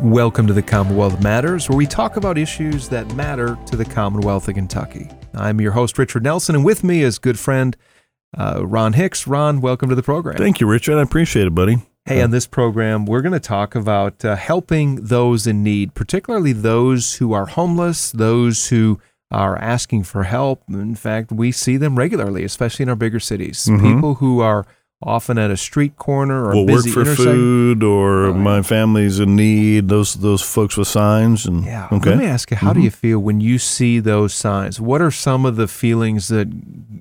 Welcome to the Commonwealth Matters, where we talk about issues that matter to the Commonwealth of Kentucky. I'm your host, Richard Nelson, and with me is good friend Ron Hicks. Ron, welcome to the program. Thank you, Richard. I appreciate it, buddy. Hey, on this program, we're going to talk about helping those in need, particularly those who are homeless, those who are asking for help. In fact, we see them regularly, especially in our bigger cities. Mm-hmm. People who are often at a street corner or busy intersection. Work for food or my family's in need, those folks with signs. And yeah. Okay. Let me ask you, how do you feel when you see those signs? What are some of the feelings that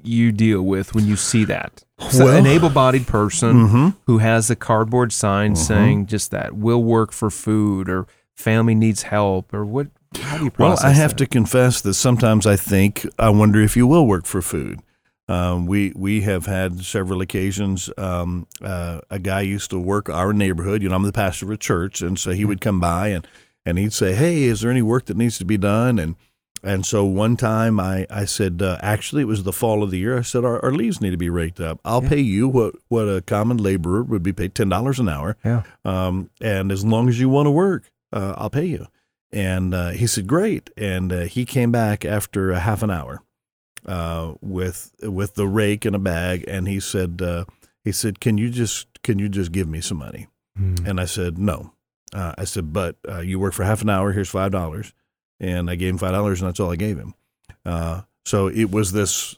you deal with when you see that? So an able-bodied person who has a cardboard sign saying just that, we'll work for food or family needs help or what? How do you process that? Well, I have to confess that sometimes I wonder if you will work for food. We have had several occasions. A guy used to work our neighborhood. You know, I'm the pastor of a church, and so he would come by and he'd say, "Hey, is there any work that needs to be done?" And so one time I said, actually, it was the fall of the year. I said, our leaves need to be raked up. I'll pay you what a common laborer would be paid, $10 an hour. Yeah. And as long as you want to work, I'll pay you. And he said, great. And he came back after a half an hour. With the rake in a bag, and he said, "Can you just give me some money?" And I said, "No." I said, "But you work for half an hour. Here's $5." And I gave him $5, and that's all I gave him. So it was this,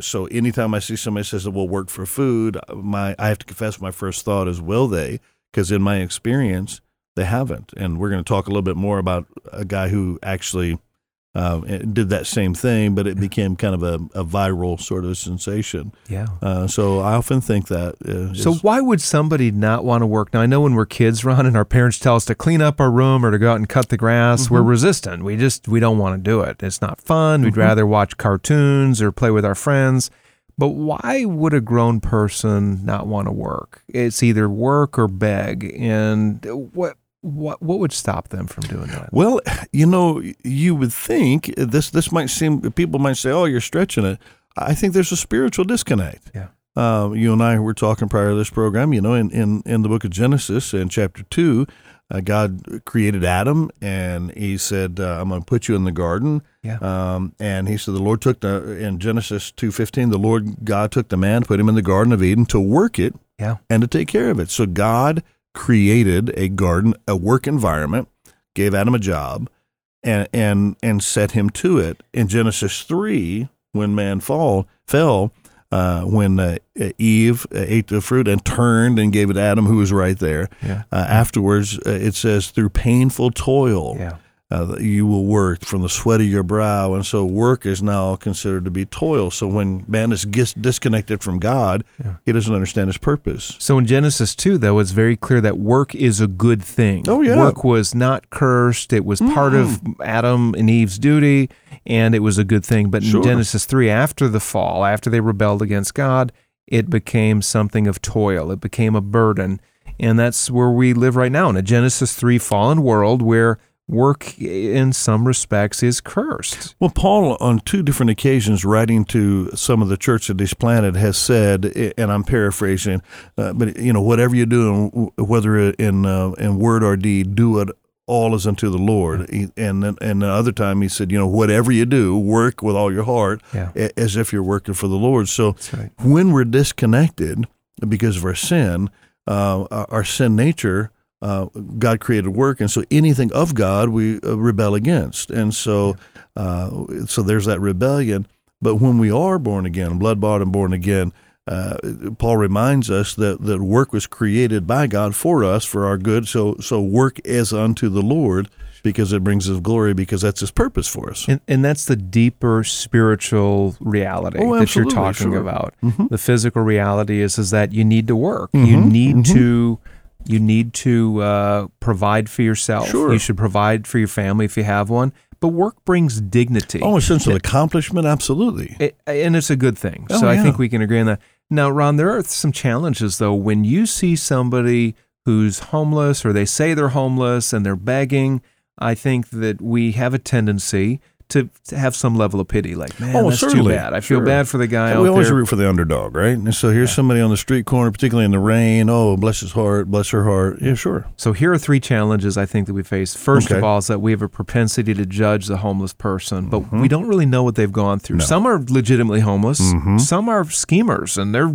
So anytime I see somebody says, "We'll work for food," I have to confess, my first thought is, "Will they?" Because in my experience, they haven't. And we're going to talk a little bit more about a guy who actually did that same thing, but it became kind of a viral sort of sensation. Yeah. So I often think that. So why would somebody not want to work? Now, I know when we're kids, Ron, and our parents tell us to clean up our room or to go out and cut the grass, we're resistant. We don't want to do it. It's not fun. We'd rather watch cartoons or play with our friends. But why would a grown person not want to work? It's either work or beg. And What would stop them from doing that? Well, you would think this might seem, people might say, oh, you're stretching it. I think there's a spiritual disconnect. Yeah. You and I were talking prior to this program, in the book of Genesis in chapter 2, God created Adam and he said, I'm going to put you in the garden. Yeah. And he said, in Genesis 2:15, the Lord God took the man, put him in the Garden of Eden to work it and to take care of it. So God created a garden, a work environment, gave Adam a job, and set him to it. In Genesis 3, when man fell, when Eve ate the fruit and turned and gave it to Adam, who was right there. Yeah. Afterwards, it says, through painful toil, you will work from the sweat of your brow. And so work is now considered to be toil. So when man is disconnected from God, he doesn't understand his purpose. So in Genesis 2, though, it's very clear that work is a good thing. Oh, yeah. Work was not cursed. It was part of Adam and Eve's duty, and it was a good thing. But in Genesis 3, after the fall, after they rebelled against God, it became something of toil. It became a burden. And that's where we live right now, in a Genesis 3 fallen world where work, in some respects, is cursed. Well, Paul, on two different occasions, writing to some of the church that he's planted, has said, and I'm paraphrasing, but whatever you do, whether in word or deed, do it all as unto the Lord. And the other time he said, whatever you do, work with all your heart, as if you're working for the Lord. So when we're disconnected because of our sin, nature. God created work, and so anything of God we rebel against. And so there's that rebellion. But when we are born again, blood-bought and born again, Paul reminds us that work was created by God for us, for our good. So work as unto the Lord, because it brings us glory, because that's his purpose for us. And that's the deeper spiritual reality that you're talking about. The physical reality is that you need to work. You need to You need to provide for yourself. Sure. You should provide for your family if you have one. But work brings dignity. Oh, a sense of accomplishment, absolutely. And it's a good thing. Oh, so I think we can agree on that. Now, Ron, there are some challenges, though. When you see somebody who's homeless or they say they're homeless and they're begging, I think that we have a tendency to have some level of pity, like, man, that's certainly too bad. I feel bad for the guy out there. We always root for the underdog, right? And so here's somebody on the street corner, particularly in the rain. Oh, bless his heart, bless her heart. Yeah, sure. So here are three challenges I think that we face. First of all is that we have a propensity to judge the homeless person, but we don't really know what they've gone through. No. Some are legitimately homeless. Mm-hmm. Some are schemers, and they're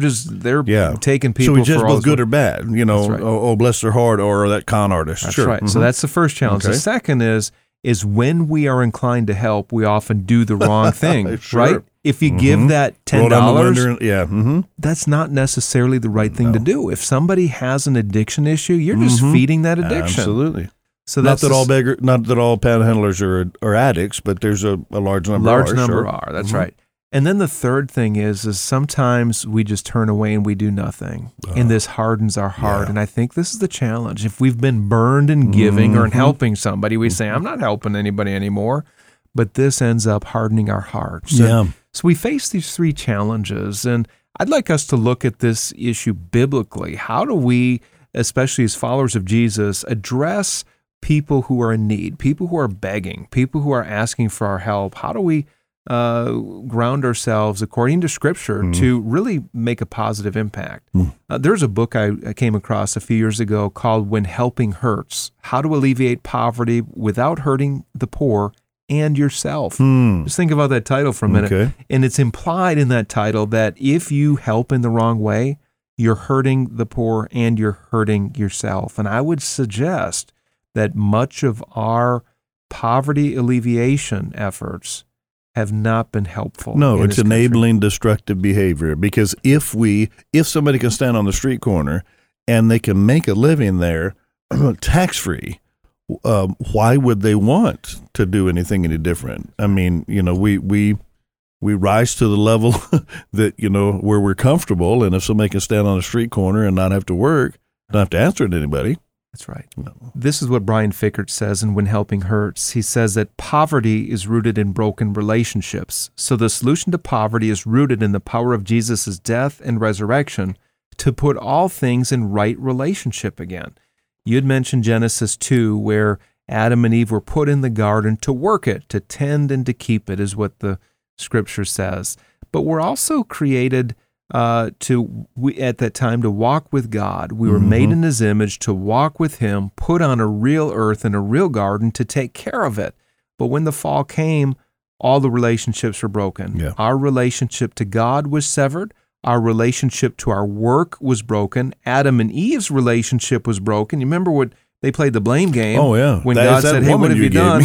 taking people. So we judge both good or bad, you know, oh, bless their heart, or that con artist. That's right. Mm-hmm. So that's the first challenge. Okay. The second is when we are inclined to help, we often do the wrong thing, right? If you give that $10, that's not necessarily the right thing to do. If somebody has an addiction issue, you're just feeding that addiction. Absolutely. So not that all panhandlers are addicts, but there's a large number are. That's right. And then the third thing is sometimes we just turn away and we do nothing, and this hardens our heart. Yeah. And I think this is the challenge. If we've been burned in giving or in helping somebody, we say, I'm not helping anybody anymore, but this ends up hardening our heart. So we face these three challenges, and I'd like us to look at this issue biblically. How do we, especially as followers of Jesus, address people who are in need, people who are begging, people who are asking for our help? How do we ground ourselves according to Scripture to really make a positive impact? There's a book I came across a few years ago called When Helping Hurts, How to Alleviate Poverty Without Hurting the Poor and Yourself. Just think about that title for a minute. Okay. And it's implied in that title that if you help in the wrong way, you're hurting the poor and you're hurting yourself. And I would suggest that much of our poverty alleviation efforts have not been helpful. No, it's enabling destructive behavior, because if somebody can stand on the street corner and they can make a living there tax-free, why would they want to do anything any different? I mean, you know, we rise to the level that, you know, where we're comfortable, and if somebody can stand on a street corner and not have to work, not have to answer to anybody. That's right. This is what Brian Fickert says in When Helping Hurts. He says that poverty is rooted in broken relationships. So the solution to poverty is rooted in the power of Jesus' death and resurrection to put all things in right relationship again. You had mentioned Genesis 2, where Adam and Eve were put in the garden to work it, to tend and to keep it, is what the Scripture says. But we're also created at that time to walk with God. We were made in His image to walk with Him, put on a real earth and a real garden to take care of it. But when the fall came, all the relationships were broken. Yeah. Our relationship to God was severed. Our relationship to our work was broken. Adam and Eve's relationship was broken. You remember what they played, the blame game. Oh, yeah. When God said, hey, what have you done?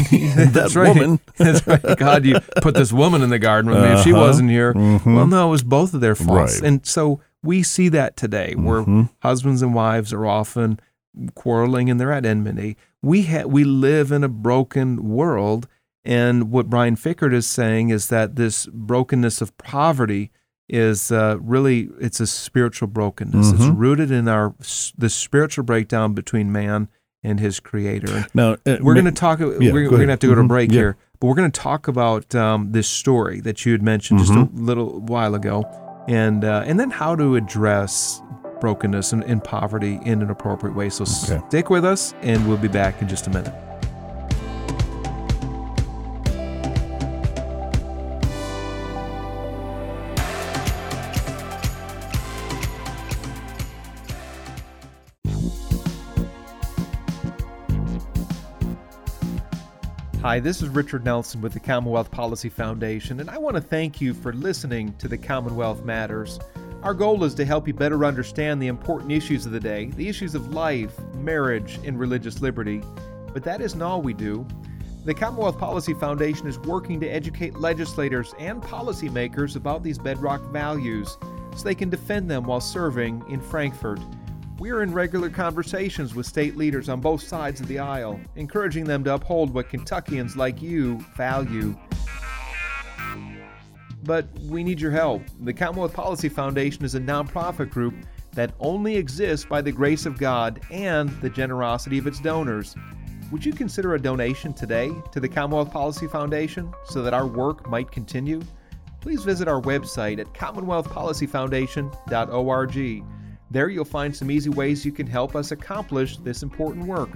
That's right. Woman. That's right. God, you put this woman in the garden with me. If she wasn't here, well, no, it was both of their faults. Right. And so we see that today, where husbands and wives are often quarreling and they're at enmity. We live in a broken world, and what Brian Fickert is saying is that this brokenness of poverty is really, it's a spiritual brokenness. It's rooted in the spiritual breakdown between man and his Creator. Now, we're going to talk. We're going to have to go to a break here, but we're going to talk about this story that you had mentioned just a little while ago, and then how to address brokenness and poverty in an appropriate way. So stick with us, and we'll be back in just a minute. Hi, this is Richard Nelson with the Commonwealth Policy Foundation, and I want to thank you for listening to the Commonwealth Matters. Our goal is to help you better understand the important issues of the day, the issues of life, marriage, and religious liberty. But that isn't all we do. The Commonwealth Policy Foundation is working to educate legislators and policymakers about these bedrock values so they can defend them while serving in Frankfort. We are in regular conversations with state leaders on both sides of the aisle, encouraging them to uphold what Kentuckians like you value. But we need your help. The Commonwealth Policy Foundation is a nonprofit group that only exists by the grace of God and the generosity of its donors. Would you consider a donation today to the Commonwealth Policy Foundation so that our work might continue? Please visit our website at CommonwealthPolicyFoundation.org. There you'll find some easy ways you can help us accomplish this important work.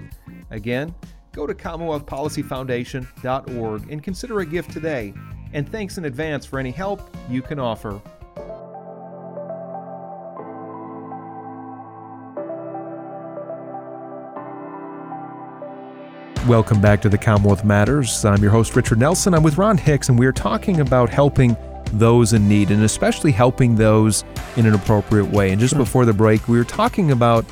Again, go to CommonwealthPolicyFoundation.org and consider a gift today. And thanks in advance for any help you can offer. Welcome back to the Commonwealth Matters. I'm your host, Richard Nelson. I'm with Ron Hicks, and we're talking about helping those in need, and especially helping those in an appropriate way. And just before the break, we were talking about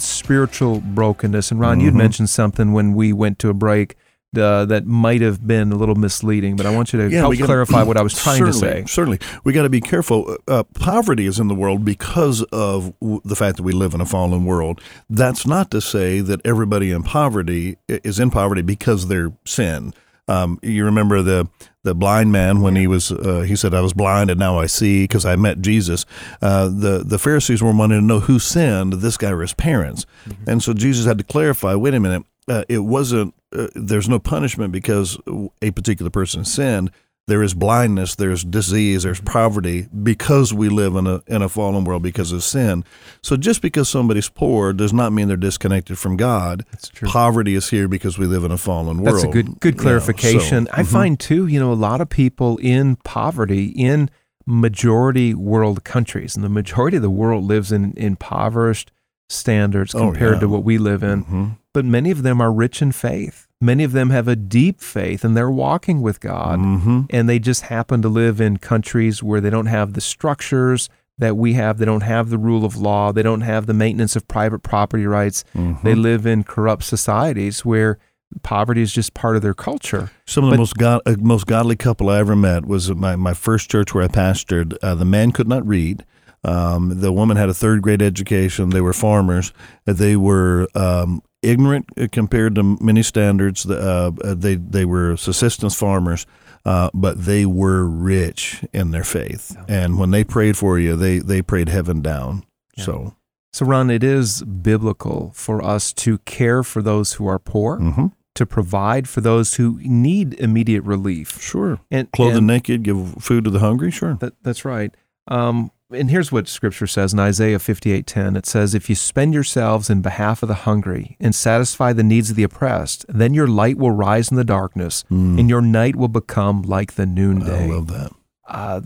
spiritual brokenness. And Ron, you'd mentioned something when we went to a break that might have been a little misleading, but I want you to help clarify what I was trying to say. Certainly. We got to be careful. Poverty is in the world because of the fact that we live in a fallen world. That's not to say that everybody in poverty is in poverty because they're sin. You remember the blind man when he said, "I was blind and now I see because I met Jesus." The Pharisees were wanting to know who sinned, this guy or his parents. Mm-hmm. And so Jesus had to clarify, wait a minute, it wasn't, there's no punishment because a particular person sinned. There is blindness, there's disease, there's poverty because we live in a fallen world because of sin. So just because somebody's poor does not mean they're disconnected from God. That's true. Poverty is here because we live in a fallen world. That's a good clarification. I find too, a lot of people in poverty in majority world countries, and the majority of the world lives in impoverished standards compared to what we live in. Mm-hmm. But many of them are rich in faith. Many of them have a deep faith, and they're walking with God, and they just happen to live in countries where they don't have the structures that we have. They don't have the rule of law. They don't have the maintenance of private property rights. Mm-hmm. They live in corrupt societies where poverty is just part of their culture. Some of the most godly couple I ever met was at my first church where I pastored. The man could not read. The woman had a third-grade education. They were farmers. They were ignorant compared to many standards. They were subsistence farmers, but they were rich in their faith. And when they prayed for you, they prayed heaven down. Yeah. So Ron, it is biblical for us to care for those who are poor, to provide for those who need immediate relief. Sure. And clothe the naked, give food to the hungry. Sure. That's right. And here's what Scripture says in Isaiah 58:10. It says, "If you spend yourselves in behalf of the hungry and satisfy the needs of the oppressed, then your light will rise in the darkness, and your night will become like the noonday." I love that.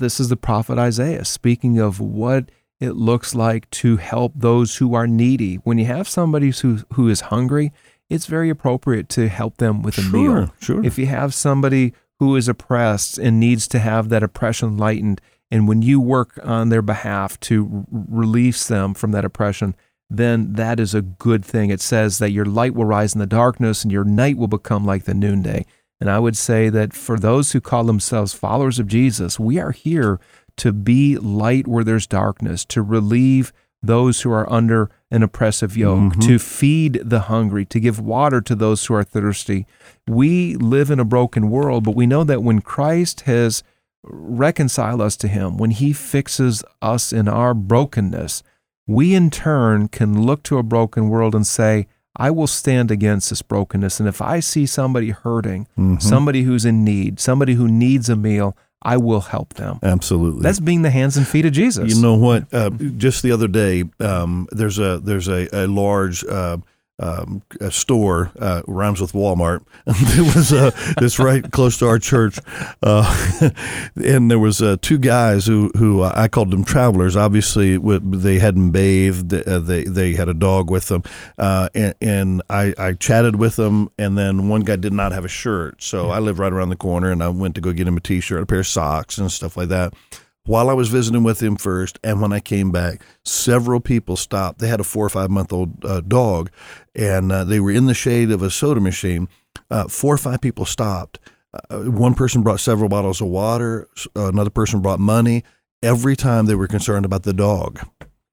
This is the prophet Isaiah speaking of what it looks like to help those who are needy. When you have somebody who is hungry, it's very appropriate to help them with a meal. Sure. If you have somebody who is oppressed and needs to have that oppression lightened, and when you work on their behalf to release them from that oppression, then that is a good thing. It says that your light will rise in the darkness and your night will become like the noonday. And I would say that for those who call themselves followers of Jesus, we are here to be light where there's darkness, to relieve those who are under an oppressive yoke, to feed the hungry, to give water to those who are thirsty. We live in a broken world, but we know that when Christ has reconcile us to him, when he fixes us in our brokenness, we in turn can look to a broken world and say, I will stand against this brokenness. And if I see somebody hurting, somebody who's in need, somebody who needs a meal, I will help them. Absolutely. That's being the hands and feet of Jesus. You know what? Just the other day, there's a large a store, rhymes with Walmart. There was this right close to our church, and there was two guys who I called them travelers. Obviously, they hadn't bathed. They had a dog with them, and I chatted with them. And then one guy did not have a shirt, so I lived right around the corner, and I went to go get him a T-shirt, a pair of socks, and stuff like that. While I was visiting with him first, and when I came back, several people stopped. They had a 4 or 5 month old dog, and they were in the shade of a soda machine. 4 or 5 people stopped. One person brought several bottles of water. Another person brought money. Every time they were concerned about the dog.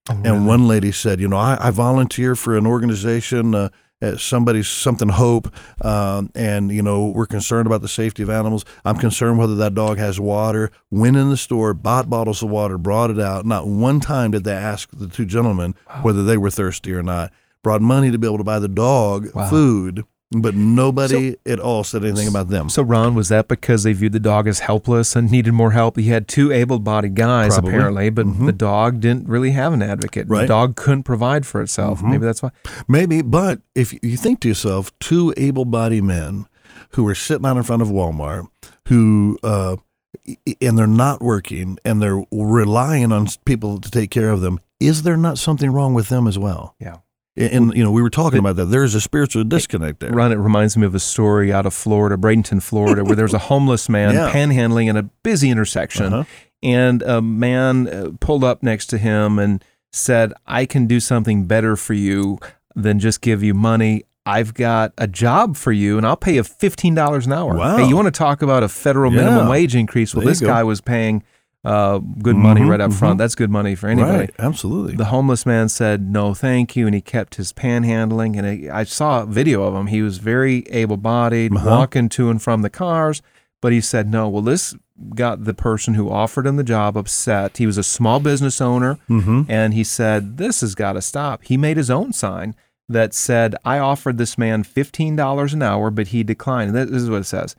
Oh, really? And one lady said, I volunteer for an organization somebody's something hope, and you know, we're concerned about the safety of animals. I'm concerned whether that dog has water. Went in the store, bought bottles of water, brought it out. Not one time did they ask the two gentlemen whether they were thirsty or not. Brought money to be able to buy the dog food. But nobody at all said anything about them. So, Ron, was that because they viewed the dog as helpless and needed more help? He had two able-bodied guys, probably. Apparently, but the dog didn't really have an advocate. Right. The dog couldn't provide for itself. Maybe that's why. Maybe, but if you think to yourself, two able-bodied men who were sitting out in front of Walmart, who and they're not working, and they're relying on people to take care of them, is there not something wrong with them as well? Yeah. And, you know, we were talking about that. There's a spiritual disconnect there. Ron, it reminds me of a story out of Florida, Bradenton, Florida, where there's a homeless man panhandling in a busy intersection. And a man pulled up next to him and said, I can do something better for you than just give you money. I've got a job for you, and I'll pay you $15 an hour. Wow. Hey, you want to talk about a federal minimum wage increase? Well, there this guy was paying good money right up front. That's good money for anybody. Right, absolutely. The homeless man said, no, thank you. And he kept his panhandling. And I saw a video of him. He was very able-bodied, walking to and from the cars. But he said, no, well, this got the person who offered him the job upset. He was a small business owner. And he said, this has got to stop. He made his own sign that said, I offered this man $15 an hour, but he declined. And this is what it says.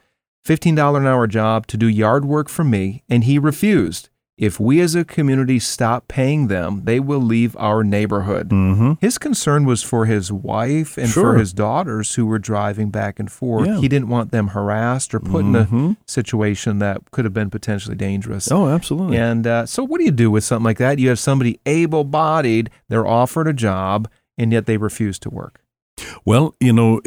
$15 an hour job to do yard work for me, and he refused. If we as a community stop paying them, they will leave our neighborhood. His concern was for his wife and for his daughters who were driving back and forth. He didn't want them harassed or put in a situation that could have been potentially dangerous. Oh, absolutely. And so what do you do with something like that? You have somebody able-bodied, they're offered a job, and yet they refuse to work. Well, you know,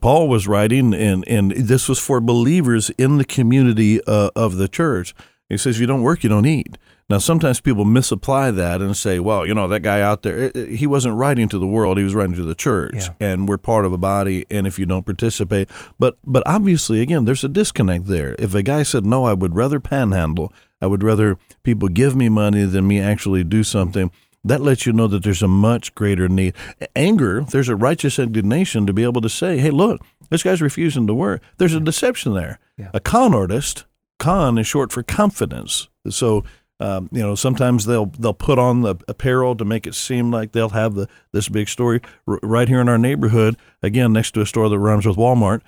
Paul was writing, and this was for believers in the community of the church. He says, if you don't work, you don't eat. Now, sometimes people misapply that and say, well, you know, that guy out there, he wasn't writing to the world. He was writing to the church, and we're part of a body, and if you don't participate. But obviously, again, there's a disconnect there. If a guy said, no, I would rather panhandle, I would rather people give me money than me actually do something, that lets you know that there's a much greater need. Anger, there's a righteous indignation to be able to say, hey, look, this guy's refusing to work. There's a deception there. Yeah. A con artist, con is short for confidence. So, you know, sometimes they'll put on the apparel to make it seem like they'll have this big story. Right here in our neighborhood, again, next to a store that rhymes with Walmart,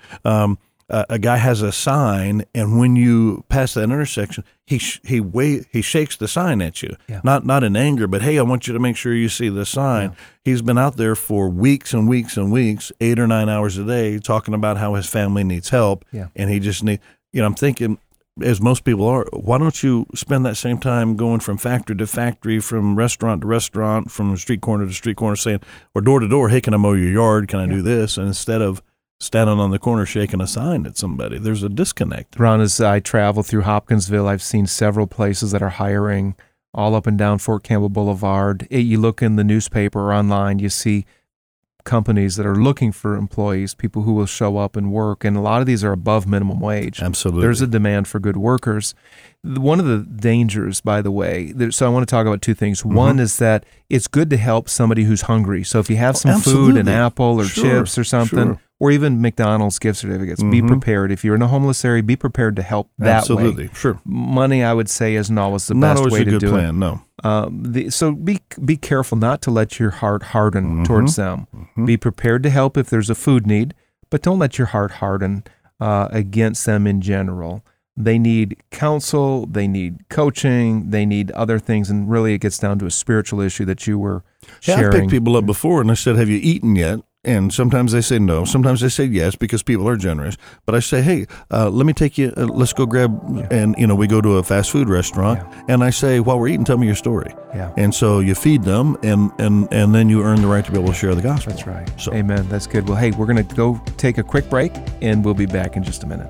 a guy has a sign, and when you pass that intersection, he shakes the sign at you, not in anger, but hey, I want you to make sure you see the sign. Yeah. He's been out there for weeks and weeks and weeks, 8 or 9 hours a day, talking about how his family needs help, and he just needs. You know, I'm thinking, as most people are, why don't you spend that same time going from factory to factory, from restaurant to restaurant, from street corner to street corner, saying, or door to door, hey, can I mow your yard? Can I do this? And instead of standing on the corner shaking a sign at somebody. There's a disconnect. Ron, as I travel through Hopkinsville, I've seen several places that are hiring all up and down Fort Campbell Boulevard. You look in the newspaper or online, you see companies that are looking for employees, people who will show up and work, and a lot of these are above minimum wage. Absolutely. There's a demand for good workers. One of the dangers, by the way, so I want to talk about two things. One is that it's good to help somebody who's hungry. So if you have some food, an apple or chips or something, or even McDonald's gift certificates, be prepared. If you're in a homeless area, be prepared to help that way. Absolutely, sure. Money, I would say, isn't always the best way to do it. Not always a good plan, no. So be careful not to let your heart harden towards them. Be prepared to help if there's a food need, but don't let your heart harden against them in general. They need counsel, they need coaching, they need other things, and really it gets down to a spiritual issue that you were sharing. I picked people up before, and I said, have you eaten yet? And sometimes they say no. Sometimes they say yes because people are generous. But I say, hey, let me take you, let's go grab, and, you know, we go to a fast food restaurant. And I say, while we're eating, tell me your story. And so you feed them, and then you earn the right to be able to share the gospel. That's right. So. Amen. That's good. Well, hey, we're going to go take a quick break, and we'll be back in just a minute.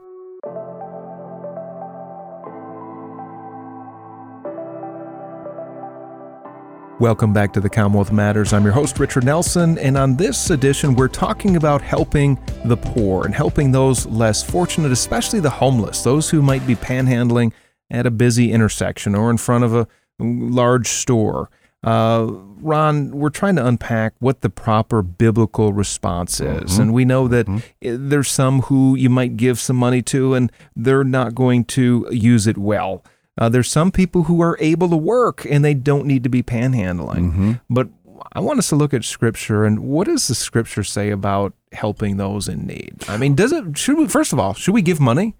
Welcome back to the Commonwealth Matters. I'm your host, Richard Nelson, and on this edition, we're talking about helping the poor and helping those less fortunate, especially the homeless, those who might be panhandling at a busy intersection or in front of a large store. Ron, we're trying to unpack what the proper biblical response is, and we know that there's some who you might give some money to, and they're not going to use it well. There's some people who are able to work and they don't need to be panhandling. But I want us to look at Scripture and what does the Scripture say about helping those in need? I mean, does it? Should we? First of all, should we give money?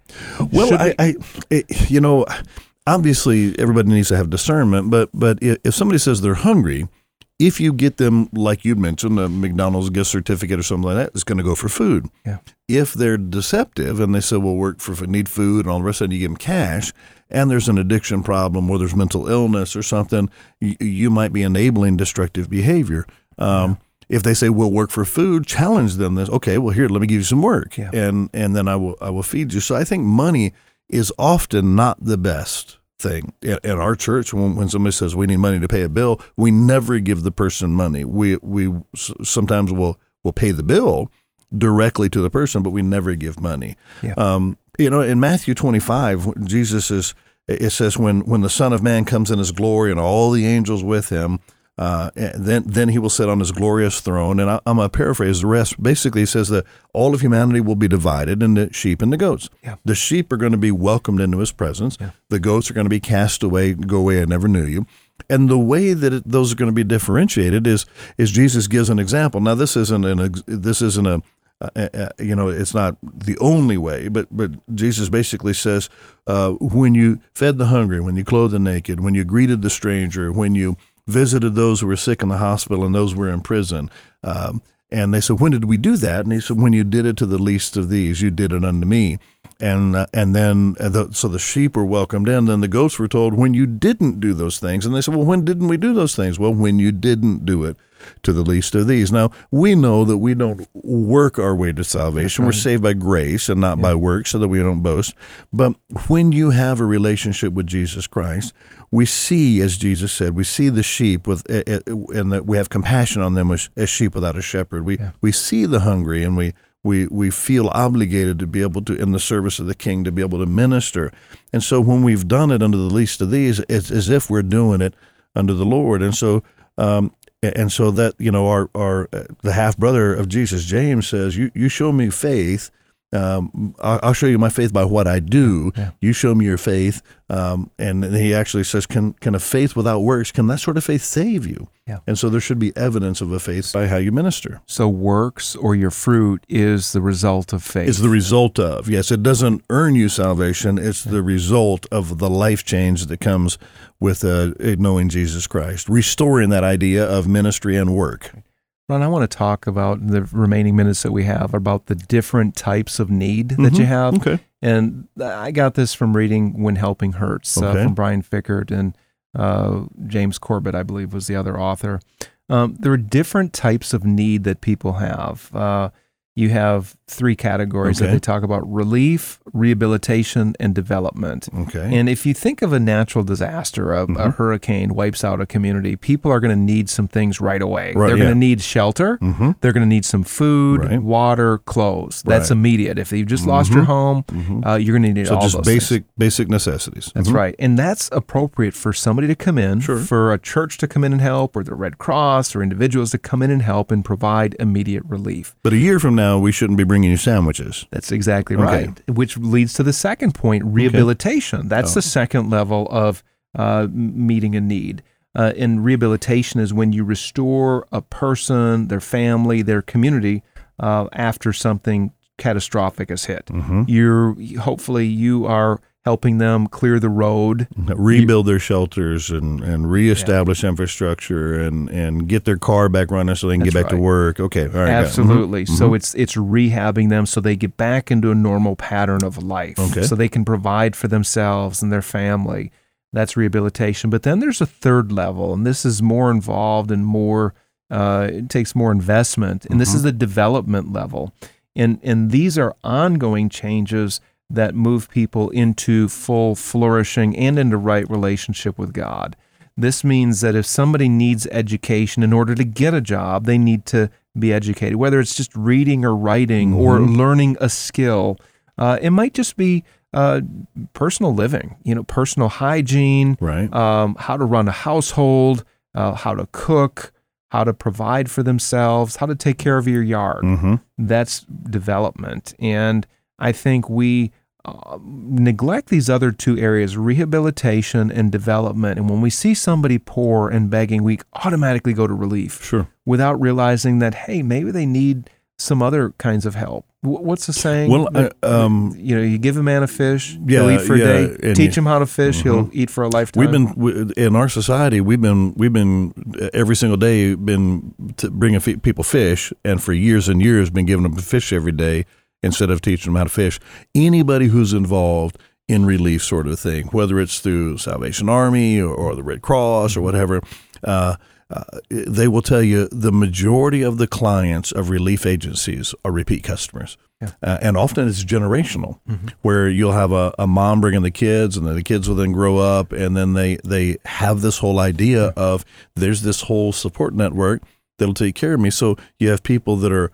Well, I obviously everybody needs to have discernment. But if somebody says they're hungry, if you get them, like you mentioned, a McDonald's gift certificate or something like that, it's going to go for food. Yeah. If they're deceptive and they say, well, work for need food and all the rest of it, you give them cash, and there's an addiction problem or there's mental illness or something, you might be enabling destructive behavior. If they say, we'll work for food, challenge them. This, okay, well, here, let me give you some work, and then I will feed you. So I think money is often not the best thing. In our church, when somebody says we need money to pay a bill, we never give the person money. We sometimes will pay the bill directly to the person, but we never give money. In Matthew 25, it says when the Son of Man comes in his glory and all the angels with him, then he will sit on his glorious throne. And I'm going to paraphrase the rest. Basically, he says that all of humanity will be divided into sheep and the goats. Yeah. The sheep are going to be welcomed into his presence. Yeah. The goats are going to be cast away, go away, I never knew you. And the way that those are going to be differentiated is Jesus gives an example. Now, this isn't it's not the only way, but Jesus basically says, when you fed the hungry, when you clothed the naked, when you greeted the stranger, when you visited those who were sick in the hospital and those who were in prison. And they said, when did we do that? And he said, when you did it to the least of these, you did it unto me. And then the sheep were welcomed in. Then the goats were told, when you didn't do those things. And they said, well, when didn't we do those things? Well, when you didn't do it to the least of these. Now, we know that we don't work our way to salvation. Right. We're saved by grace and not by works, so that we don't boast. But when you have a relationship with Jesus Christ, we see, as Jesus said, we see the sheep and that we have compassion on them as sheep without a shepherd. We see the hungry, and we feel obligated to be able to, in the service of the King, to be able to minister. And so when we've done it under the least of these, it's as if we're doing it under the Lord. And so the half brother of Jesus, James, says, "You show me faith. I'll show you my faith by what I do. Yeah. You show me your faith." And he actually says, "Can a faith without works? Can that sort of faith save you?" Yeah. And so there should be evidence of a faith by how you minister. So works or your fruit is the result of faith. It's the result of, yes. It doesn't earn you salvation. It's the result of the life change that comes with knowing Jesus Christ, restoring that idea of ministry and work. Ron, I want to talk about the remaining minutes that we have about the different types of need that you have. Okay. And I got this from reading When Helping Hurts from Brian Fickert and James Corbett, I believe, was the other author. There are different types of need that people have. You have three categories that they talk about: relief, rehabilitation, and development. Okay. And if you think of a natural disaster, a hurricane wipes out a community, people are going to need some things right away. Right, they're going to need shelter. They're going to need some food, water, clothes. That's immediate. If you've just lost your home, you're going to need all those basic things. Basic necessities. That's right. And that's appropriate for somebody to come in, for a church to come in and help, or the Red Cross, or individuals to come in and help and provide immediate relief. But a year from now, we shouldn't be bringing you sandwiches. That's exactly right. Okay. Which leads to the second point, rehabilitation. Okay. That's the second level of meeting a need. And rehabilitation is when you restore a person, their family, their community after something catastrophic has hit. Hopefully you are helping them clear the road. Rebuild their shelters and reestablish infrastructure and get their car back running so they can get back to work. Okay. All right. Absolutely. Mm-hmm. So it's rehabbing them so they get back into a normal pattern of life. Okay. So they can provide for themselves and their family. That's rehabilitation. But then there's a third level, and this is more involved and more, it takes more investment. And this is the development level. And these are ongoing changes that move people into full flourishing and into right relationship with God. This means that if somebody needs education in order to get a job, they need to be educated, whether it's just reading or writing or learning a skill. It might just be personal living, personal hygiene, right? How to run a household, how to cook, how to provide for themselves, how to take care of your yard. That's development. And I think we neglect these other two areas, rehabilitation and development. And when we see somebody poor and begging, we automatically go to relief without realizing that, hey, maybe they need some other kinds of help. What's the saying? Well, you give a man a fish, he'll eat for a day. Teach him how to fish, he'll eat for a lifetime. In our society, we've been every single day been bringing people fish, and for years and years been giving them fish every day instead of teaching them how to fish. Anybody who's involved in relief sort of thing, whether it's through Salvation Army or the Red Cross or whatever, they will tell you the majority of the clients of relief agencies are repeat customers. And often it's generational, where you'll have a mom bringing the kids, and then the kids will then grow up, and then they have this whole idea of there's this whole support network that'll take care of me. So you have people that are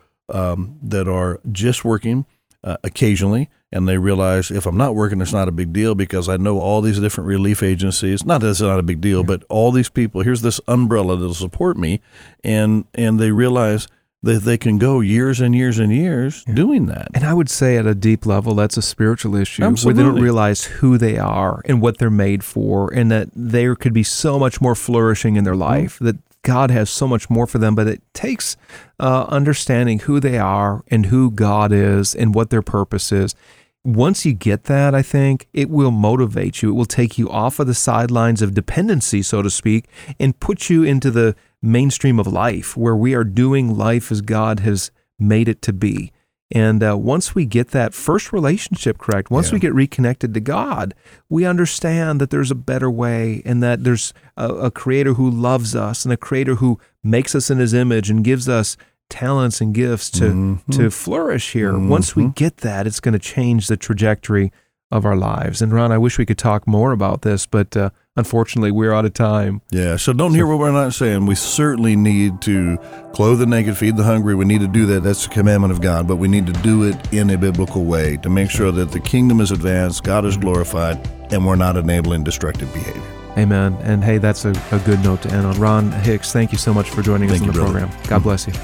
just working occasionally, and they realize if I'm not working, it's not a big deal because I know all these different relief agencies. Not that it's not a big deal, but all these people, here's this umbrella that'll support me, and they realize that they can go years and years and years doing that. And I would say at a deep level, that's a spiritual issue where they don't realize who they are and what they're made for, and that there could be so much more flourishing in their life, that God has so much more for them, but it takes understanding who they are and who God is and what their purpose is. Once you get that, I think it will motivate you. It will take you off of the sidelines of dependency, so to speak, and put you into the mainstream of life where we are doing life as God has made it to be. And once we get that first relationship correct, once we get reconnected to God, we understand that there's a better way and that there's a creator who loves us and a creator who makes us in his image and gives us talents and gifts to flourish here. Once we get that, it's going to change the trajectory of our lives. And Ron, I wish we could talk more about this, but unfortunately, we're out of time. Yeah, so don't hear what we're not saying. We certainly need to clothe the naked, feed the hungry. We need to do that. That's the commandment of God, but we need to do it in a biblical way to make sure that the kingdom is advanced, God is glorified, and we're not enabling destructive behavior. Amen. And hey, that's a good note to end on. Ron Hicks, thank you so much for joining us on the program. God bless you.